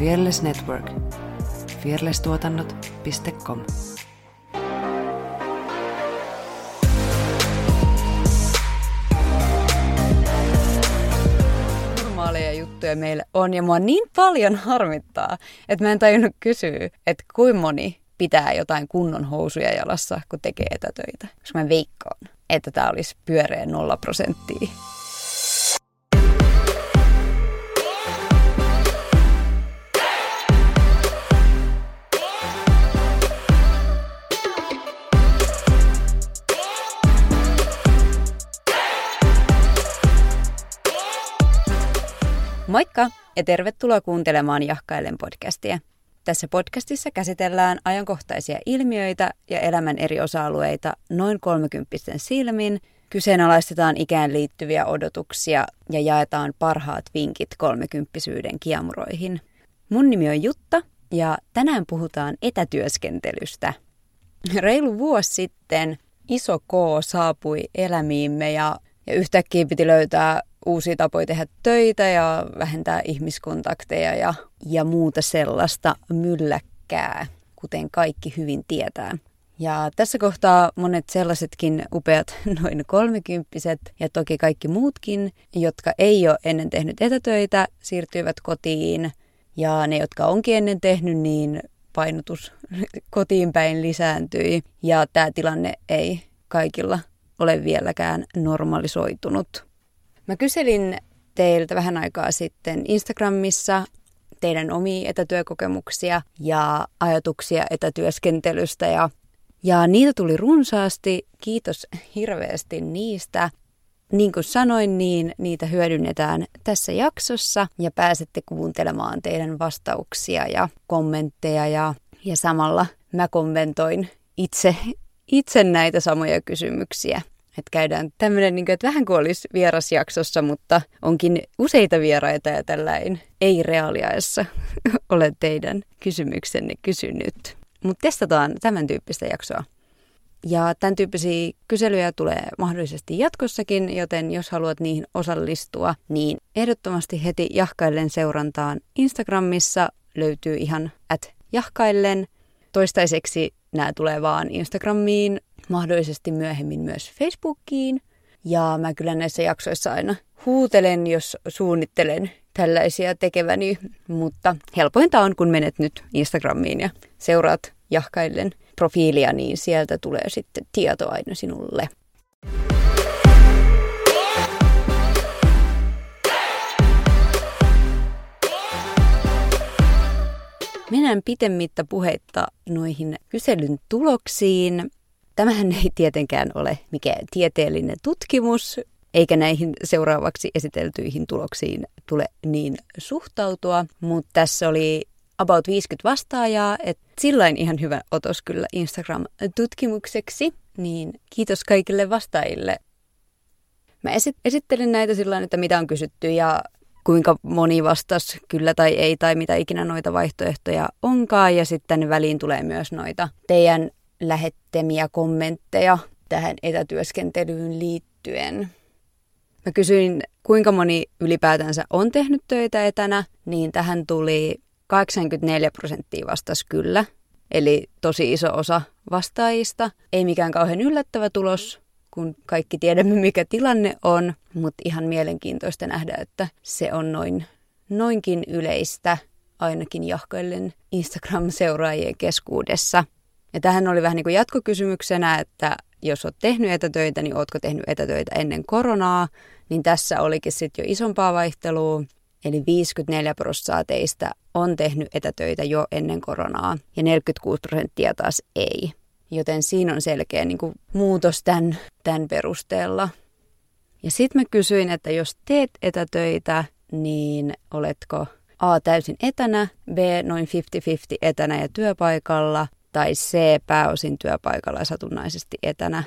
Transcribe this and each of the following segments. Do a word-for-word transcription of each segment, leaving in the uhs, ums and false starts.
Fearless Network. fearless tuotannot piste com Normaaleja juttuja meillä on ja mua niin paljon harmittaa, että mä en tajunnut kysyä, että kuinka moni pitää jotain kunnon housuja jalassa, kun tekee etätöitä. Koska mä veikkaan, että tää olisi pyöreä nolla prosenttia. Moikka ja tervetuloa kuuntelemaan Jahkaillen podcastia. Tässä podcastissa käsitellään ajankohtaisia ilmiöitä ja elämän eri osa-alueita noin kolmekymppisten silmin, kyseenalaistetaan ikään liittyviä odotuksia ja jaetaan parhaat vinkit kolmekymppisyyden kiemuroihin. Mun nimi on Jutta ja tänään puhutaan etätyöskentelystä. Reilu vuosi sitten iso K saapui elämiimme ja, ja yhtäkkiä piti löytää uusia tapoja tehdä töitä ja vähentää ihmiskontakteja ja, ja muuta sellaista mylläkkää, kuten kaikki hyvin tietää. Ja tässä kohtaa monet sellaisetkin upeat noin kolmekymppiset ja toki kaikki muutkin, jotka ei ole ennen tehnyt etätöitä, siirtyivät kotiin. Ja ne, jotka onkin ennen tehnyt, niin painotus kotiin päin lisääntyi. Ja tämä tilanne ei kaikilla ole vieläkään normalisoitunut. Mä kyselin teiltä vähän aikaa sitten Instagramissa teidän omia etätyökokemuksia ja ajatuksia etätyöskentelystä. Ja, ja niitä tuli runsaasti. Kiitos hirveästi niistä. Niin kuin sanoin, niin niitä hyödynnetään tässä jaksossa. Ja pääsette kuuntelemaan teidän vastauksia ja kommentteja. Ja, ja samalla mä kommentoin itse, itse näitä samoja kysymyksiä. Että käydään tämmöinen, että vähän kuin olisi vierasjaksossa, mutta onkin useita vieraita ja tälläin ei reaaliajassa ole teidän kysymyksenne kysynyt. Mutta testataan tämän tyyppistä jaksoa. Ja tämän tyyppisiä kyselyjä tulee mahdollisesti jatkossakin, joten jos haluat niihin osallistua, niin ehdottomasti heti Jahkaillen seurantaan Instagramissa löytyy ihan at Jahkaillen. Toistaiseksi nämä tulee vaan Instagramiin. Mahdollisesti myöhemmin myös Facebookiin. Ja mä kyllä näissä jaksoissa aina huutelen, jos suunnittelen tällaisia tekeväni. Mutta helpointa on, kun menet nyt Instagramiin ja seuraat Jahkaillen profiilia, niin sieltä tulee sitten tieto aina sinulle. Mennään pitemmittä puheitta noihin kyselyn tuloksiin. Tämähän ei tietenkään ole mikään tieteellinen tutkimus, eikä näihin seuraavaksi esiteltyihin tuloksiin tule niin suhtautua, mutta tässä oli about viisikymmentä vastaajaa, että sillain ihan hyvä otos kyllä Instagram-tutkimukseksi, niin kiitos kaikille vastaajille. Mä esit- esittelin näitä sillain, että mitä on kysytty ja kuinka moni vastasi kyllä tai ei tai mitä ikinä noita vaihtoehtoja onkaan ja sitten väliin tulee myös noita teidän lähettämiä kommentteja tähän etätyöskentelyyn liittyen. Mä kysyin, kuinka moni ylipäätänsä on tehnyt töitä etänä, niin tähän tuli kahdeksankymmentäneljä prosenttia vastasi kyllä, eli tosi iso osa vastaajista. Ei mikään kauhean yllättävä tulos, kun kaikki tiedämme, mikä tilanne on, mutta ihan mielenkiintoista nähdä, että se on noin, noinkin yleistä, ainakin Jahkaillen Instagram-seuraajien keskuudessa. Ja tähän oli vähän niin kuin jatkokysymyksenä, että jos olet tehnyt etätöitä, niin oletko tehnyt etätöitä ennen koronaa, niin tässä olikin sitten jo isompaa vaihtelua. Eli viisikymmentäneljä prosenttia teistä on tehnyt etätöitä jo ennen koronaa ja neljäkymmentäkuusi prosenttia taas ei. Joten siinä on selkeä niin kuin muutos tämän, tämän perusteella. Ja sitten mä kysyin, että jos teet etätöitä, niin oletko A täysin etänä, B noin viisikymmentä viisikymmentä etänä ja työpaikalla, tai C pääosin työpaikalla ja satunnaisesti etänä.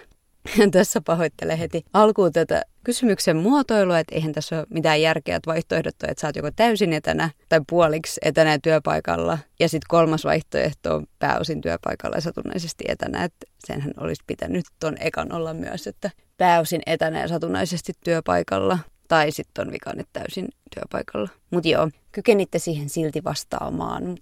Tässä pahoittelen heti alkuun tätä kysymyksen muotoilua, että eihän tässä ole mitään järkeä, että vaihtoehdot on, että sä oot joko täysin etänä tai puoliksi etänä ja työpaikalla. Ja sitten kolmas vaihtoehto on pääosin työpaikalla ja satunnaisesti etänä. Että senhän olisi pitänyt ton ekan olla myös, että pääosin etänä ja satunnaisesti työpaikalla. Tai sitten on vikannet täysin työpaikalla. Mutta joo, kykenitte siihen silti vastaamaan.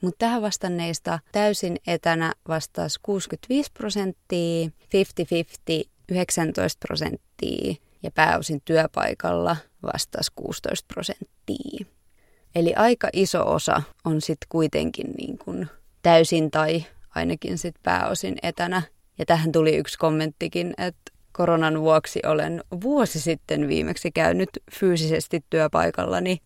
Mutta tähän vastanneista täysin etänä vastasi kuusikymmentäviisi prosenttia, viisikymmentä viisikymmentä, yhdeksäntoista prosenttia ja pääosin työpaikalla vastasi kuusitoista prosenttia. Eli aika iso osa on sitten kuitenkin niin kun täysin tai ainakin sit pääosin etänä. Ja tähän tuli yksi kommenttikin, että koronan vuoksi olen vuosi sitten viimeksi käynyt fyysisesti työpaikallani.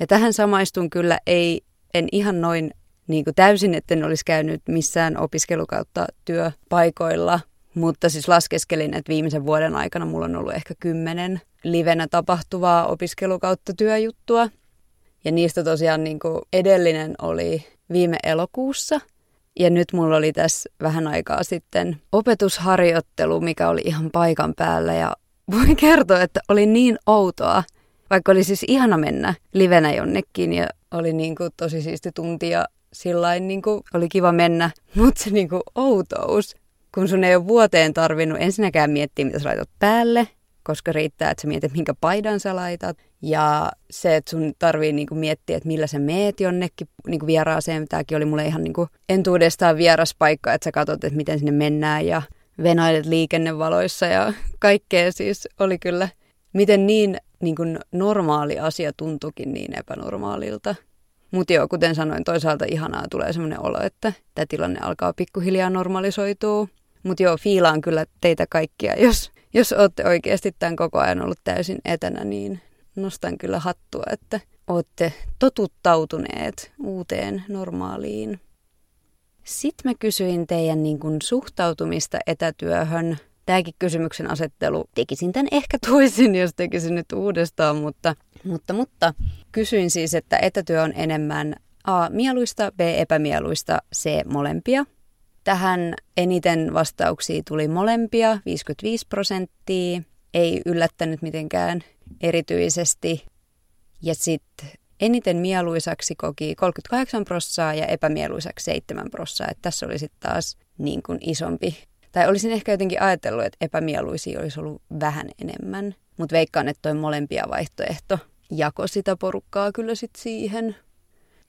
Ja tähän samaistun kyllä ei, en ihan noin niin kuin täysin, etten olisi käynyt missään opiskelu- kautta työpaikoilla. Mutta siis laskeskelin, että viimeisen vuoden aikana mulla on ollut ehkä kymmenen livenä tapahtuvaa opiskelu- kautta työjuttua. Ja niistä tosiaan niin kuin edellinen oli viime elokuussa. Ja nyt mulla oli tässä vähän aikaa sitten opetusharjoittelu, mikä oli ihan paikan päällä. Ja voin kertoa, että oli niin outoa, vaikka oli siis ihana mennä livenä jonnekin ja oli niin kuin tosi siisti tunti ja sillain niin kuin oli kiva mennä. Mutta se niin kuin outous, kun sun ei ole vuoteen tarvinnut ensinnäkään miettiä, mitä sä laitat päälle, koska riittää, että sä mietit, minkä paidan sä laitat. Ja se, että sun tarvii niinku miettiä, että millä sä meet jonnekin niinku vieraaseen. Tämäkin oli mulle ihan niinku entuudestaan vieras paikka, että sä katsot, että miten sinne mennään ja venailet liikennevaloissa ja kaikkea siis oli kyllä. Miten niin niinku normaali asia tuntuikin niin epänormaalilta. Mutta joo, kuten sanoin, toisaalta ihanaa tulee semmoinen olo, että tämä tilanne alkaa pikkuhiljaa normalisoitua. Mutta joo, fiilaan kyllä teitä kaikkia, jos, jos olette oikeasti tämän koko ajan ollut täysin etänä, niin nostan kyllä hattua, että olette totuttautuneet uuteen normaaliin. Sitten mä kysyin teidän niin kun suhtautumista etätyöhön. Tämäkin kysymyksen asettelu. Tekisin tämän ehkä toisin, jos tekisin nyt uudestaan, mutta, mutta, mutta. Kysyin siis, että etätyö on enemmän A. mieluista, B. epämieluista, C. molempia. Tähän eniten vastauksia tuli molempia, viisikymmentäviisi prosenttia. Ei yllättänyt mitenkään erityisesti. Ja sitten eniten mieluisaksi koki kolmekymmentäkahdeksan prosenttia ja epämieluisaksi seitsemän prosenttia. Että tässä oli sitten taas niin kuin isompi. Tai olisin ehkä jotenkin ajatellut, että epämieluisia olisi ollut vähän enemmän. Mutta veikkaan, että toi molempia vaihtoehto jakoi sitä porukkaa kyllä sitten siihen.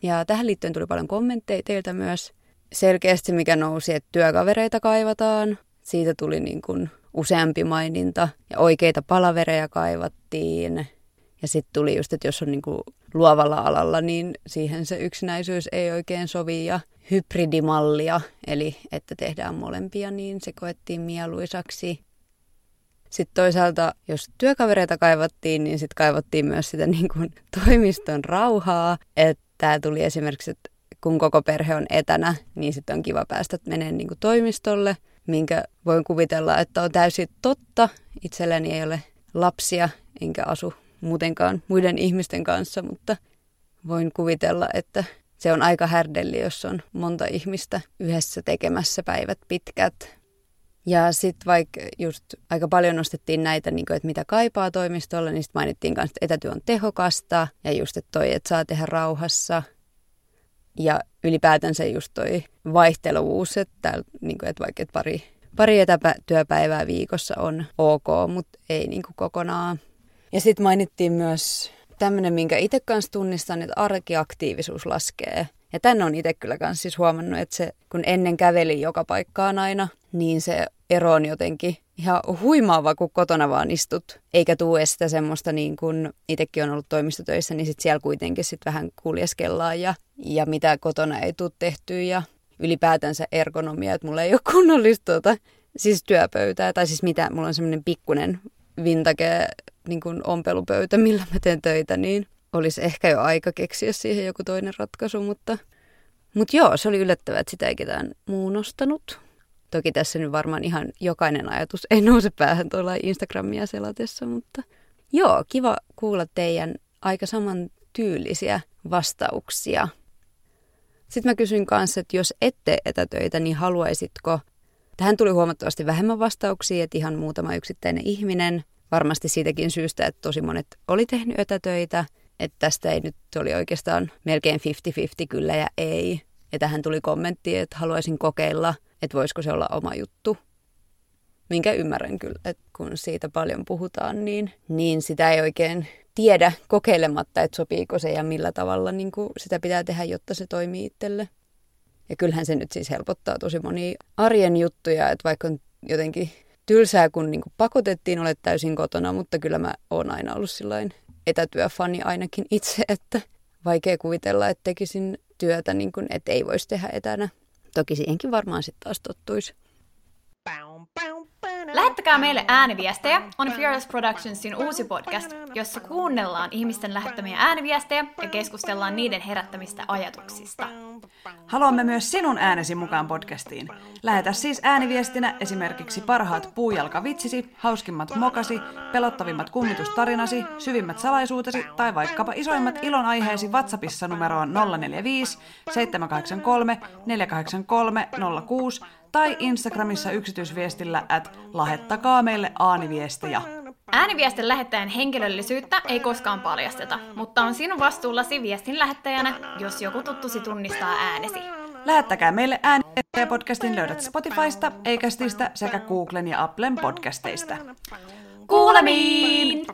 Ja tähän liittyen tuli paljon kommentteja teiltä myös. Selkeästi mikä nousi, että työkavereita kaivataan. Siitä tuli niin kuin useampi maininta ja oikeita palavereja kaivattiin. Ja sitten tuli just, että jos on niinku luovalla alalla, niin siihen se yksinäisyys ei oikein sovi. Ja hybridimallia, eli että tehdään molempia, niin se koettiin mieluisaksi. Sitten toisaalta, jos työkavereita kaivattiin, niin sitten kaivattiin myös sitä niinku toimiston rauhaa. Että tuli esimerkiksi, että kun koko perhe on etänä, niin sitten on kiva päästä menemään niinku toimistolle. Minkä voin kuvitella, että on täysin totta. Itselläni ei ole lapsia, enkä asu muutenkaan muiden ihmisten kanssa, mutta voin kuvitella, että se on aika härdelli, jos on monta ihmistä yhdessä tekemässä päivät pitkät. Ja sitten vaikka just aika paljon nostettiin näitä, niin kun, että mitä kaipaa toimistolla, niin sitten mainittiin myös, että etätyö on tehokasta ja just, että toi, että saa tehdä rauhassa. Ja ylipäätänsä just toi vaihteluvuus, että, niin kuin, että vaikka että pari, pari etätyöpäivää viikossa on ok, mutta ei niin kuin kokonaan. Ja sitten mainittiin myös tämmöinen, minkä itse kanssa tunnistan, että arkiaktiivisuus laskee. Ja tämän on itse kyllä kanssa siis huomannut, että se, kun ennen käveli joka paikkaan aina, niin se ero on jotenkin ihan huimaava, kun kotona vaan istut. Eikä tule sitä semmoista, niin kun itsekin on ollut toimistotöissä, niin sit siellä kuitenkin sit vähän kuljeskellaan ja, ja mitä kotona ei tule tehtyä. Ja ylipäätänsä ergonomia, että mulla ei ole kunnollista tuota, siis työpöytää. Tai siis mitä, mulla on semmoinen pikkunen vintage niin kun ompelupöytä, millä mä teen töitä, niin olisi ehkä jo aika keksiä siihen joku toinen ratkaisu. Mutta, mutta joo, se oli yllättävää, että sitä ei ketään muu nostanut. Toki tässä nyt varmaan ihan jokainen ajatus ei nouse päähän tuolla Instagramia selatessa, mutta joo, kiva kuulla teidän aika samantyylisiä vastauksia. Sitten mä kysyin kanssa, että jos ette etätöitä, niin haluaisitko? Tähän tuli huomattavasti vähemmän vastauksia, että ihan muutama yksittäinen ihminen. Varmasti siitäkin syystä, että tosi monet oli tehnyt etätöitä, että tästä ei nyt oli oikeastaan melkein viisikymmentä viisikymmentä kyllä ja ei. Ja tähän tuli kommentti, että haluaisin kokeilla, että voisiko se olla oma juttu. minkä ymmärrän kyllä, että kun siitä paljon puhutaan, niin, niin sitä ei oikein tiedä kokeilematta, että sopiiko se ja millä tavalla niin kuin sitä pitää tehdä, jotta se toimii itselle. Ja kyllähän se nyt siis helpottaa tosi monia arjen juttuja, että vaikka on jotenkin tylsää, kun niin kuin pakotettiin olet täysin kotona, mutta kyllä mä oon aina ollut sillain etätyöfani ainakin itse, että vaikea kuvitella, että tekisin työtä, niin kuin, että ei voisi tehdä etänä. Toki siihenkin varmaan sitten taas tottuisi. Lähettäkää meille ääniviestejä on Fearless Productionsin uusi podcast, jossa kuunnellaan ihmisten lähettämiä ääniviestejä ja keskustellaan niiden herättämistä ajatuksista. Haluamme myös sinun äänesi mukaan podcastiin. Lähetä siis ääniviestinä esimerkiksi parhaat puujalkavitsisi, hauskimmat mokasi, pelottavimmat kummitustarinasi, syvimmät salaisuutesi tai vaikkapa isoimmat ilonaiheesi WhatsAppissa numeroon nolla neljä viisi seitsemän kahdeksan kolme neljä kahdeksan kolme nolla kuusi tai Instagramissa yksityisviestillä at lähettäkää meille ääniviestejä. Ääniviestin lähettäjän henkilöllisyyttä ei koskaan paljasteta, mutta on sinun vastuullasi viestin lähettäjänä, jos joku tuttusi tunnistaa äänesi. Lähettäkää meille ääniviestejä podcastin löydät Spotifysta, Äkästistä sekä Googlen ja Applen podcasteista. Kuulemiin!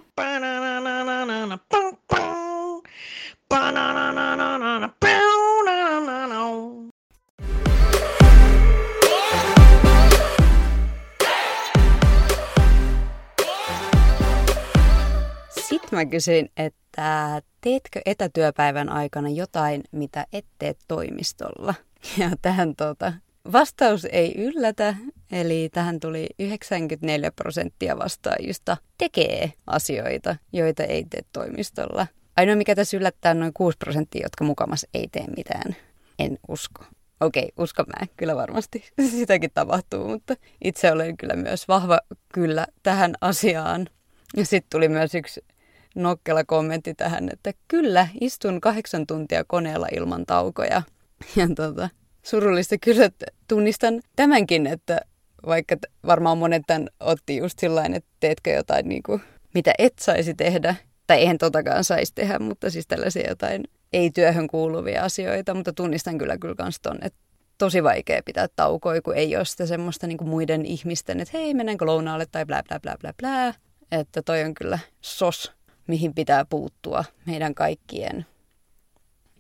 Sitten mä kysyin, että teetkö etätyöpäivän aikana jotain, mitä et tee toimistolla? Ja tähän tuota, vastaus ei yllätä, eli tähän tuli yhdeksänkymmentäneljä prosenttia vastaajista tekee asioita, joita ei tee toimistolla. Ainoa mikä tässä yllättää on noin kuusi prosenttia, jotka mukamas ei tee mitään. En usko. Okei, uskon mä kyllä varmasti. Sitäkin tapahtuu, mutta itse olen kyllä myös vahva kyllä tähän asiaan. Ja sitten tuli myös yksi nokkela kommentti tähän, että kyllä, istun kahdeksan tuntia koneella ilman taukoja. Ja tota, surullista kyllä, että tunnistan tämänkin, että vaikka varmaan monet tämän otti just sillain, että teetkö jotain, niin kuin, mitä et saisi tehdä. Tai eihän totakaan saisi tehdä, mutta siis tällaisia jotain ei-työhön kuuluvia asioita. Mutta tunnistan kyllä kyllä kans ton, että tosi vaikea pitää taukoja, kun ei ole sitä semmoista niin kuin muiden ihmisten, että hei, mennäänkö lounaalle tai blää blää blää blää blää. Että toi on kyllä sos, mihin pitää puuttua meidän kaikkien.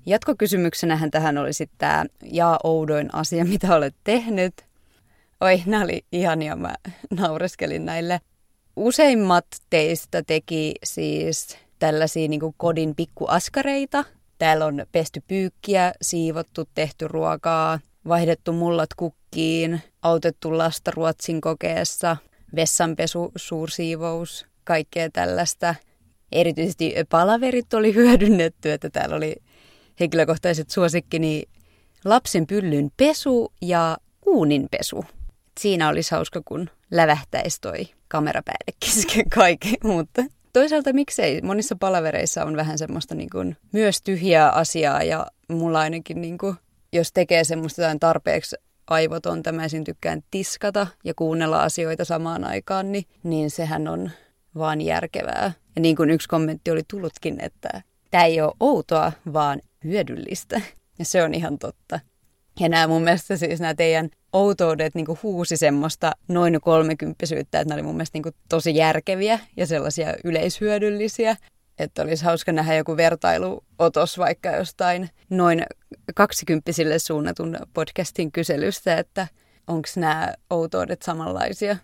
Jatkokysymyksenähän tähän oli sitten tämä jaa oudoin asia, mitä olet tehnyt. Oi, nämä oli ihania, mä naureskelin näille. Useimmat teistä teki siis tällaisia niin kuin kodin pikkuaskareita. Täällä on pesty pyykkiä, siivottu, tehty ruokaa, vaihdettu mullat kukkiin, autettu lasta Ruotsin kokeessa, vessanpesu, suursiivous, kaikkea tällaista. Erityisesti palaverit oli hyödynnetty, että täällä oli henkilökohtaiset suosikkini lapsen pyllyn pesu ja uunin pesu. Siinä olisi hauska, kun lävähtäisi toi kamera päälle kesken kaiken, mutta toisaalta miksei. Monissa palavereissa on vähän semmoista niin kuin myös tyhjää asiaa ja mulla ainakin, niin kuin, jos tekee semmoista jotain tarpeeksi aivotonta, mä esim. Tykkään tiskata ja kuunnella asioita samaan aikaan, niin, niin sehän on vaan järkevää. Ja niin kuin yksi kommentti oli tullutkin, että tämä ei ole outoa, vaan hyödyllistä. Ja se on ihan totta. Ja nämä mun mielestä siis nämä teidän outoudet niin kuin huusi semmoista noin kolmekymppisyyttä, että nämä oli mun mielestä niin kuin tosi järkeviä ja sellaisia yleishyödyllisiä. Että olisi hauska nähdä joku vertailuotos vaikka jostain noin kaksikymppisille suunnatun podcastin kyselystä, että onko nämä outoudet samanlaisia.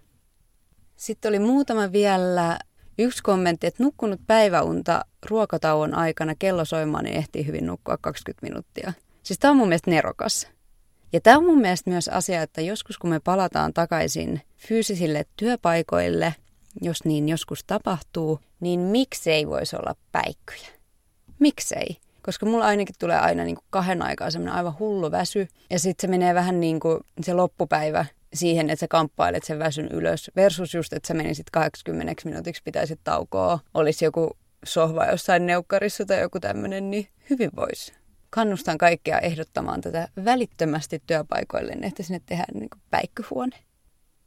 Sitten oli muutama vielä. Yksi kommentti, että nukkunut päiväunta ruokatauon aikana kello soimaan niin ehtii hyvin nukkua kaksikymmentä minuuttia. Siis tämä on mun mielestä nerokas. Ja tämä on mun mielestä myös asia, että joskus kun me palataan takaisin fyysisille työpaikoille, jos niin joskus tapahtuu, niin miksei voisi olla päikkyjä? Miksei? Koska mulla ainakin tulee aina niin kuin kahden aikaa semmoinen aivan hullu väsy. Ja sitten se menee vähän niin kuin se loppupäivä siihen, että sä kamppailet sen väsyn ylös. Versus just, että sä menisit kahdeksankymmentä minuutiksi, pitäisit taukoa. Olisi joku sohva jossain neukkarissa tai joku tämmöinen, niin hyvin voisi. Kannustan kaikkia ehdottamaan tätä välittömästi työpaikoille, että sinne tehdään niin kuin päikkyhuone.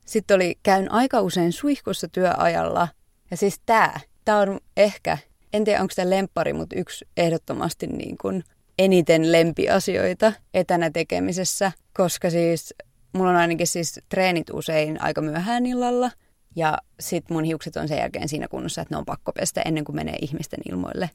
Sitten oli, käyn aika usein suihkussa työajalla. Ja siis tää, tää on ehkä, en tiedä onko tämä lemppari, mutta yksi ehdottomasti niin kuin eniten lempiasioita etänä tekemisessä. Koska siis mulla on ainakin siis treenit usein aika myöhään illalla. Ja sit mun hiukset on sen jälkeen siinä kunnossa, että ne on pakko pestä ennen kuin menee ihmisten ilmoille.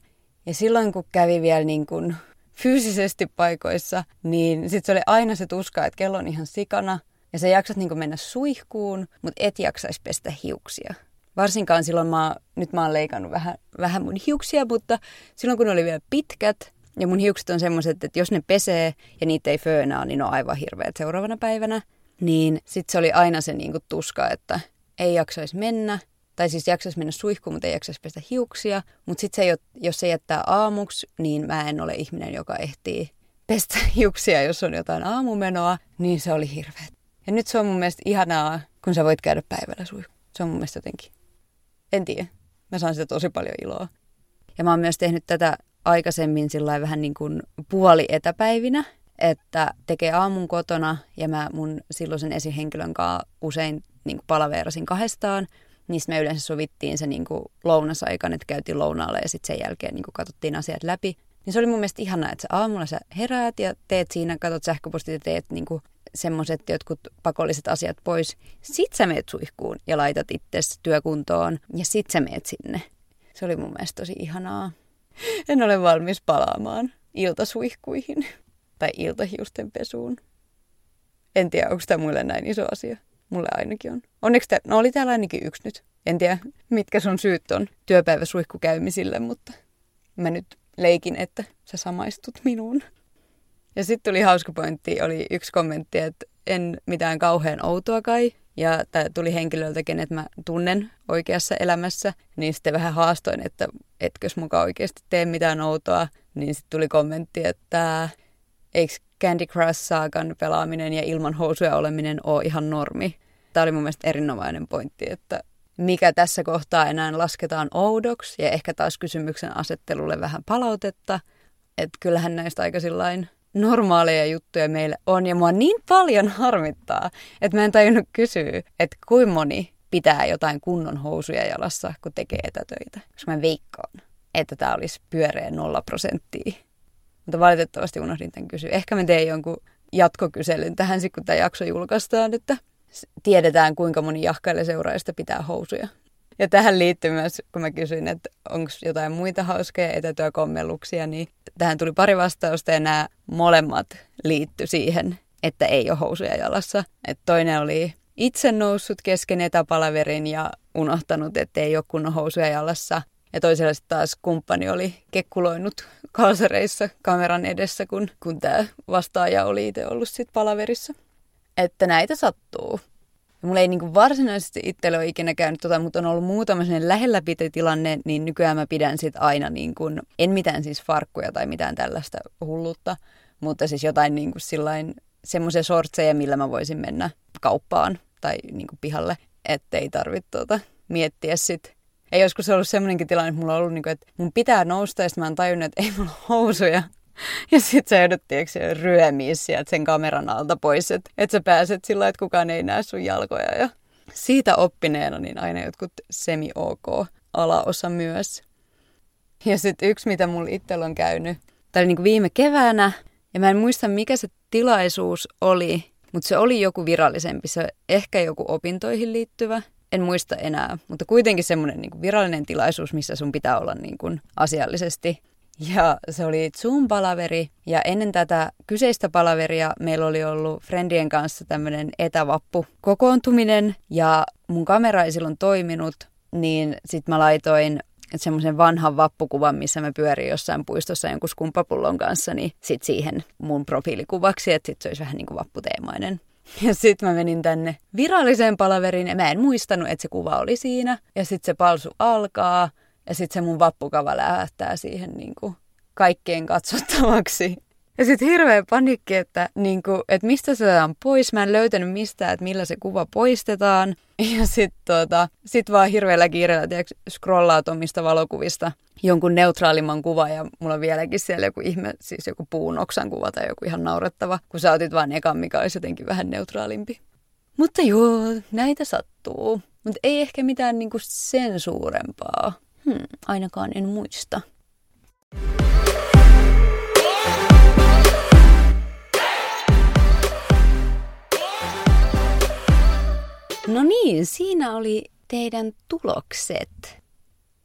Ja silloin kun kävi vielä niin kuin fyysisesti paikoissa, niin sit se oli aina se tuska, että kello on ihan sikana. Ja sä jaksat niin kuin mennä suihkuun, mutta et jaksais pestä hiuksia. Varsinkaan silloin, mä, nyt mä oon leikannut vähän, vähän mun hiuksia, mutta silloin kun ne oli vielä pitkät, ja mun hiukset on semmoiset, että jos ne pesee ja niitä ei föönaa, niin ne on aivan hirveät seuraavana päivänä. Niin sit se oli aina se niin kuin tuska, että ei jaksaisi mennä, tai siis jaksaisi mennä suihkuun, mutta ei jaksaisi pestä hiuksia. Mutta sitten se, jos se jättää aamuksi, niin mä en ole ihminen, joka ehtii pestä hiuksia, jos on jotain aamumenoa, niin se oli hirveä. Ja nyt se on mun mielestä ihanaa, kun sä voit käydä päivällä suihkuun. Se on mun mielestä jotenkin, en tiedä, mä saan sitä tosi paljon iloa. Ja mä oon myös tehnyt tätä aikaisemmin sillain vähän niin kuin puoli etäpäivinä, että tekee aamun kotona ja mä mun silloisen esihenkilön kanssa usein niin palaveerasin kahdestaan, niin me yleensä sovittiin se niin lounasaikaan, että käytiin lounaalle ja sitten sen jälkeen niin katsottiin asiat läpi. Niin se oli mun mielestä ihanaa, että sä aamulla sä heräät ja teet siinä, katot sähköpostit ja teet niin semmoiset jotkut pakolliset asiat pois. Sitten sä meet suihkuun ja laitat itsesi työkuntoon ja sitten sä meet sinne. Se oli mun mielestä tosi ihanaa. En ole valmis palaamaan iltasuihkuihin tai iltahiusten pesuun. En tiedä, onko tämä mulle näin iso asia. Mulle ainakin on. Onneksi te... no, oli täällä ainakin yksi nyt. En tiedä, mitkä sun syyt on työpäiväsuihkukäymisille, mutta mä nyt leikin, että sä samaistut minuun. Ja sitten tuli hauska pointti, oli yksi kommentti, että en mitään kauhean outoa kai. Ja tämä tuli henkilöltä, kenet mä tunnen oikeassa elämässä. Niin sitten vähän haastoin, että etkös muka oikeasti tee mitään outoa. Niin sitten tuli kommentti, että eikö Candy Crush-saakan pelaaminen ja ilman housuja oleminen ole ihan normi? Tämä oli mun mielestä erinomainen pointti, että mikä tässä kohtaa enää lasketaan oudoksi ja ehkä taas kysymyksen asettelulle vähän palautetta. Että kyllähän näistä aika sillain normaaleja juttuja meillä on ja mua niin paljon harmittaa, että mä en tajunnut kysyä, että kuinka moni pitää jotain kunnon housuja jalassa, kun tekee etätöitä. Koska mä veikkaan, että tämä olisi pyöreä nolla prosenttia. Mutta valitettavasti unohdin tämän kysyä. Ehkä mä tein jonkun jatkokyselyn tähän, kun tämä jakso julkaistaan, että tiedetään kuinka moni Jahkaille seuraajista pitää housuja. Ja tähän liittyy myös, kun mä kysyin, että onko jotain muita hauskoja etätyökommelluksia, niin tähän tuli pari vastausta ja nämä molemmat liitty siihen, että ei ole housuja jalassa. Et toinen oli itse noussut kesken etäpalaverin ja unohtanut, että ei ole kunnon housuja jalassa. Ja toisella sitten taas kumppani oli kekkuloinut kalsareissa kameran edessä, kun, kun tämä vastaaja oli itse ollut sitten palaverissa. Että näitä sattuu. Ja mulla ei niinku varsinaisesti itsellä ole ikinä käynyt tota, mutta on ollut muutama sellainen lähelläpitotilanne, niin nykyään mä pidän sitten aina, niinku, en mitään siis farkkuja tai mitään tällaista hulluutta, mutta siis jotain niinku sillain semmoisia sortseja, millä mä voisin mennä kauppaan tai niinku pihalle, ettei tarvitse tota, miettiä sitten. Ja joskus on ollut semmoinenkin tilanne, että mulla on ollut, että mun pitää nousta ja sitten mä oon tajunnut, että ei mulla ole housuja. Ja sit sä joudut tiedätkö, ryömiä sieltä sen kameran alta pois, että et sä pääset sillä että kukaan ei näe sun jalkoja. Ja siitä oppineena niin aina jotkut semi-ok alaosa myös. Ja sit yksi, mitä mulla itsellä on käynyt, tää oli niinku viime keväänä, ja mä en muista mikä se tilaisuus oli, mutta se oli joku virallisempi, se ehkä joku opintoihin liittyvä. En muista enää, mutta kuitenkin semmoinen niin kuin virallinen tilaisuus, missä sun pitää olla niin kuin asiallisesti. Ja se oli Zoom-palaveri. Ja ennen tätä kyseistä palaveria meillä oli ollut friendien kanssa tämmöinen etävappukokoontuminen. Ja mun kamera ei silloin toiminut, niin sit mä laitoin semmoisen vanhan vappukuvan, missä mä pyörin jossain puistossa jonkun skumppapullon kanssa, niin sit siihen mun profiilikuvaksi, että sit se olisi vähän niin kuin vapputeemainen. Ja sitten mä menin tänne viralliseen palaveriin ja mä en muistanut, että se kuva oli siinä. Ja sitten se palsu alkaa ja sitten se mun vappukava lähtää siihen niinku kaikkien katsottavaksi. Ja sitten hirveä panikki, että niinku, et mistä se saadaan pois. Mä en löytänyt mistään, että millä se kuva poistetaan. Ja sitten tota, sit vaan hirveällä kiireellä tiedätkö, scrollaa tuomista valokuvista jonkun neutraalimman kuva. Ja mulla on vieläkin siellä joku ihme, siis joku puun oksan kuva tai joku ihan naurettava, kun sä otit vaan ekan, mikä olisi jotenkin vähän neutraalimpi. Mutta joo, näitä sattuu. Mutta ei ehkä mitään niinku sen suurempaa. Hmm, ainakaan en muista. niin, siinä oli teidän tulokset.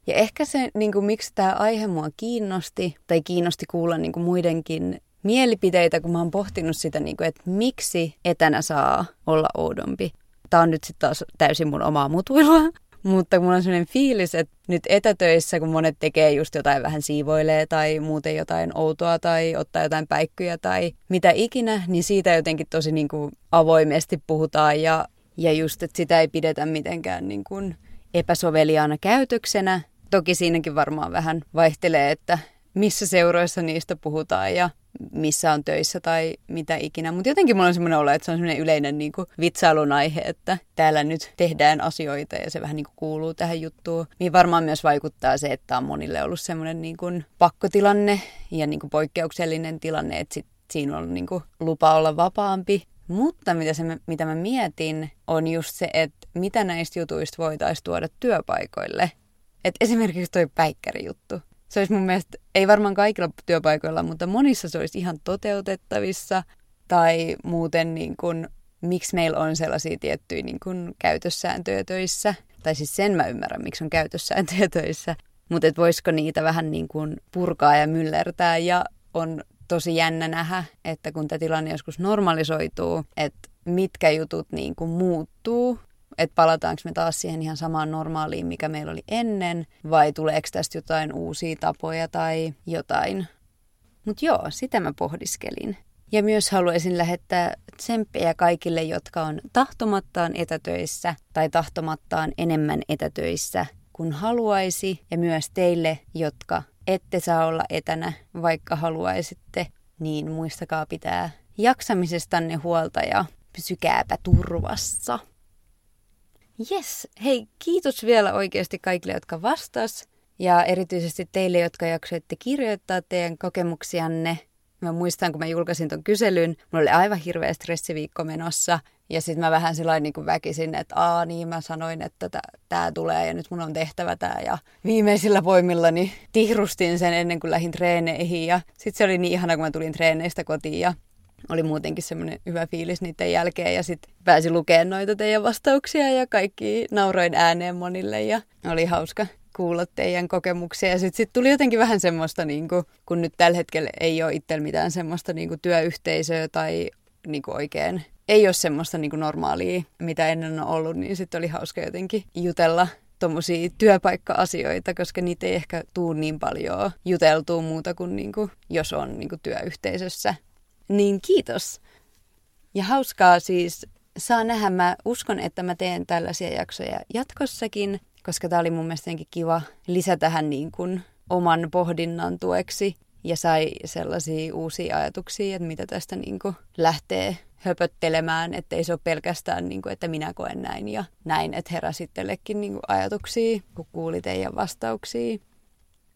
Ja ehkä se, niin kuin, miksi tämä aihe mua kiinnosti, tai kiinnosti kuulla niin kuin muidenkin mielipiteitä, kun mä oon pohtinut sitä, niin kuin, että miksi etänä saa olla oudompi. Tämä on nyt sitten taas täysin mun omaa mutuilua, mutta mulla on sellainen fiilis, että nyt etätöissä, kun monet tekee just jotain vähän siivoilee tai muuten jotain outoa tai ottaa jotain päikkyjä tai mitä ikinä, niin siitä jotenkin tosi niin kuin avoimesti puhutaan ja, ja just, että sitä ei pidetä mitenkään niin kuin epäsoveliaana käytöksenä. Toki siinäkin varmaan vähän vaihtelee, että missä seuroissa niistä puhutaan ja missä on töissä tai mitä ikinä. Mutta jotenkin mulla on semmoinen olo, että se on semmoinen yleinen niin kuin vitsailun aihe, että täällä nyt tehdään asioita ja se vähän niin kuin kuuluu tähän juttuun. Niin varmaan myös vaikuttaa se, että on monille ollut semmoinen niin kuin pakkotilanne ja niin kuin poikkeuksellinen tilanne, että sit siinä on ollut niin kuin lupa olla vapaampi. Mutta mitä, se, mitä mä mietin, on just se, että mitä näistä jutuista voitaisiin tuoda työpaikoille. Et esimerkiksi toi päikkärijuttu. Se olisi mun mielestä, ei varmaan kaikilla työpaikoilla, mutta monissa se olisi ihan toteutettavissa. Tai muuten, niin kun, miksi meillä on sellaisia tiettyjä niin kun, käytössääntöjä töissä. Tai siis sen mä ymmärrän, miksi on käytössääntöjä töissä. Mutta voisiko niitä vähän niin kun, purkaa ja myllertää. Ja on tosi jännä nähdä, että kun tämä tilanne joskus normalisoituu, että mitkä jutut niin kun, muuttuu. Että palataanko me taas siihen ihan samaan normaaliin, mikä meillä oli ennen, vai tuleeko tästä jotain uusia tapoja tai jotain. Mutta joo, sitä mä pohdiskelin. Ja myös haluaisin lähettää tsemppejä kaikille, jotka on tahtomattaan etätöissä tai tahtomattaan enemmän etätöissä kuin haluaisi. Ja myös teille, jotka ette saa olla etänä, vaikka haluaisitte, niin muistakaa pitää jaksamisestanne huolta ja pysykääpä turvassa. Jes, hei kiitos vielä oikeasti kaikille, jotka vastas ja erityisesti teille, jotka jaksoitte kirjoittaa teidän kokemuksianne. Mä muistan, kun mä julkaisin ton kyselyn, mulla oli aivan hirveä stressiviikko menossa ja sit mä vähän sillain niin kuin väkisin, että aa niin mä sanoin, että t- tää tulee ja nyt mun on tehtävä tää ja viimeisillä voimillani tihrustin sen ennen kuin lähdin treeneihin ja sit se oli niin ihana, kun mä tulin treeneistä kotiin ja oli muutenkin semmoinen hyvä fiilis niiden jälkeen ja sitten pääsi lukemaan noita teidän vastauksia ja kaikki nauroin ääneen monille ja oli hauska kuulla teidän kokemuksia. Ja sitten sit tuli jotenkin vähän semmoista, niin kuin, kun nyt tällä hetkellä ei ole itsellä mitään semmoista niin kuin työyhteisöä tai niin kuin oikein ei ole semmoista niin kuin normaalia, mitä ennen on ollut, niin sitten oli hauska jotenkin jutella tommosia työpaikka-asioita, koska niitä ei ehkä tule niin paljon juteltua muuta kuin, niin kuin jos on niin kuin työyhteisössä. Niin kiitos. Ja hauskaa siis. Saa nähdä. Mä uskon, että mä teen tällaisia jaksoja jatkossakin, koska tää oli mun mielestä kiva lisä tähän niin kuin oman pohdinnan tueksi. Ja sai sellaisia uusia ajatuksia, että mitä tästä niin kuin lähtee höpöttelemään. Että ei se ole pelkästään, niin kuin, että minä koen näin ja näin. Että heräsi teillekin niin kuin ajatuksia, kun kuuli teidän vastauksia.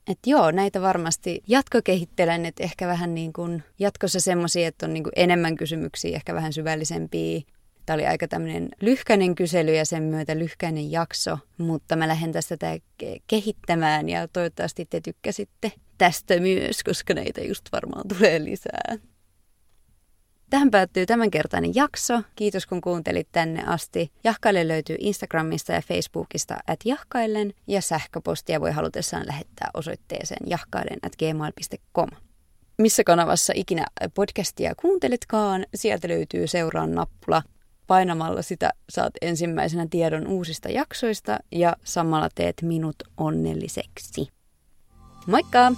Että joo, näitä varmasti jatkokehittelen, että ehkä vähän niin kuin jatkossa semmoisia, että on niin kuin enemmän kysymyksiä, ehkä vähän syvällisempiä. Tämä oli aika tämmöinen lyhkäinen kysely ja sen myötä lyhkäinen jakso, mutta mä lähden tästä tää kehittämään ja toivottavasti te tykkäsitte tästä myös, koska näitä just varmaan tulee lisää. Tähän päättyy tämänkertainen jakso. Kiitos kun kuuntelit tänne asti. Jahkaillen löytyy Instagramista ja Facebookista at jahkaillen ja sähköpostia voi halutessaan lähettää osoitteeseen jahkaillen at gmail piste com. Missä kanavassa ikinä podcastia kuunteletkaan, sieltä löytyy seuraa nappula. Painamalla sitä saat ensimmäisenä tiedon uusista jaksoista ja samalla teet minut onnelliseksi. Moikka!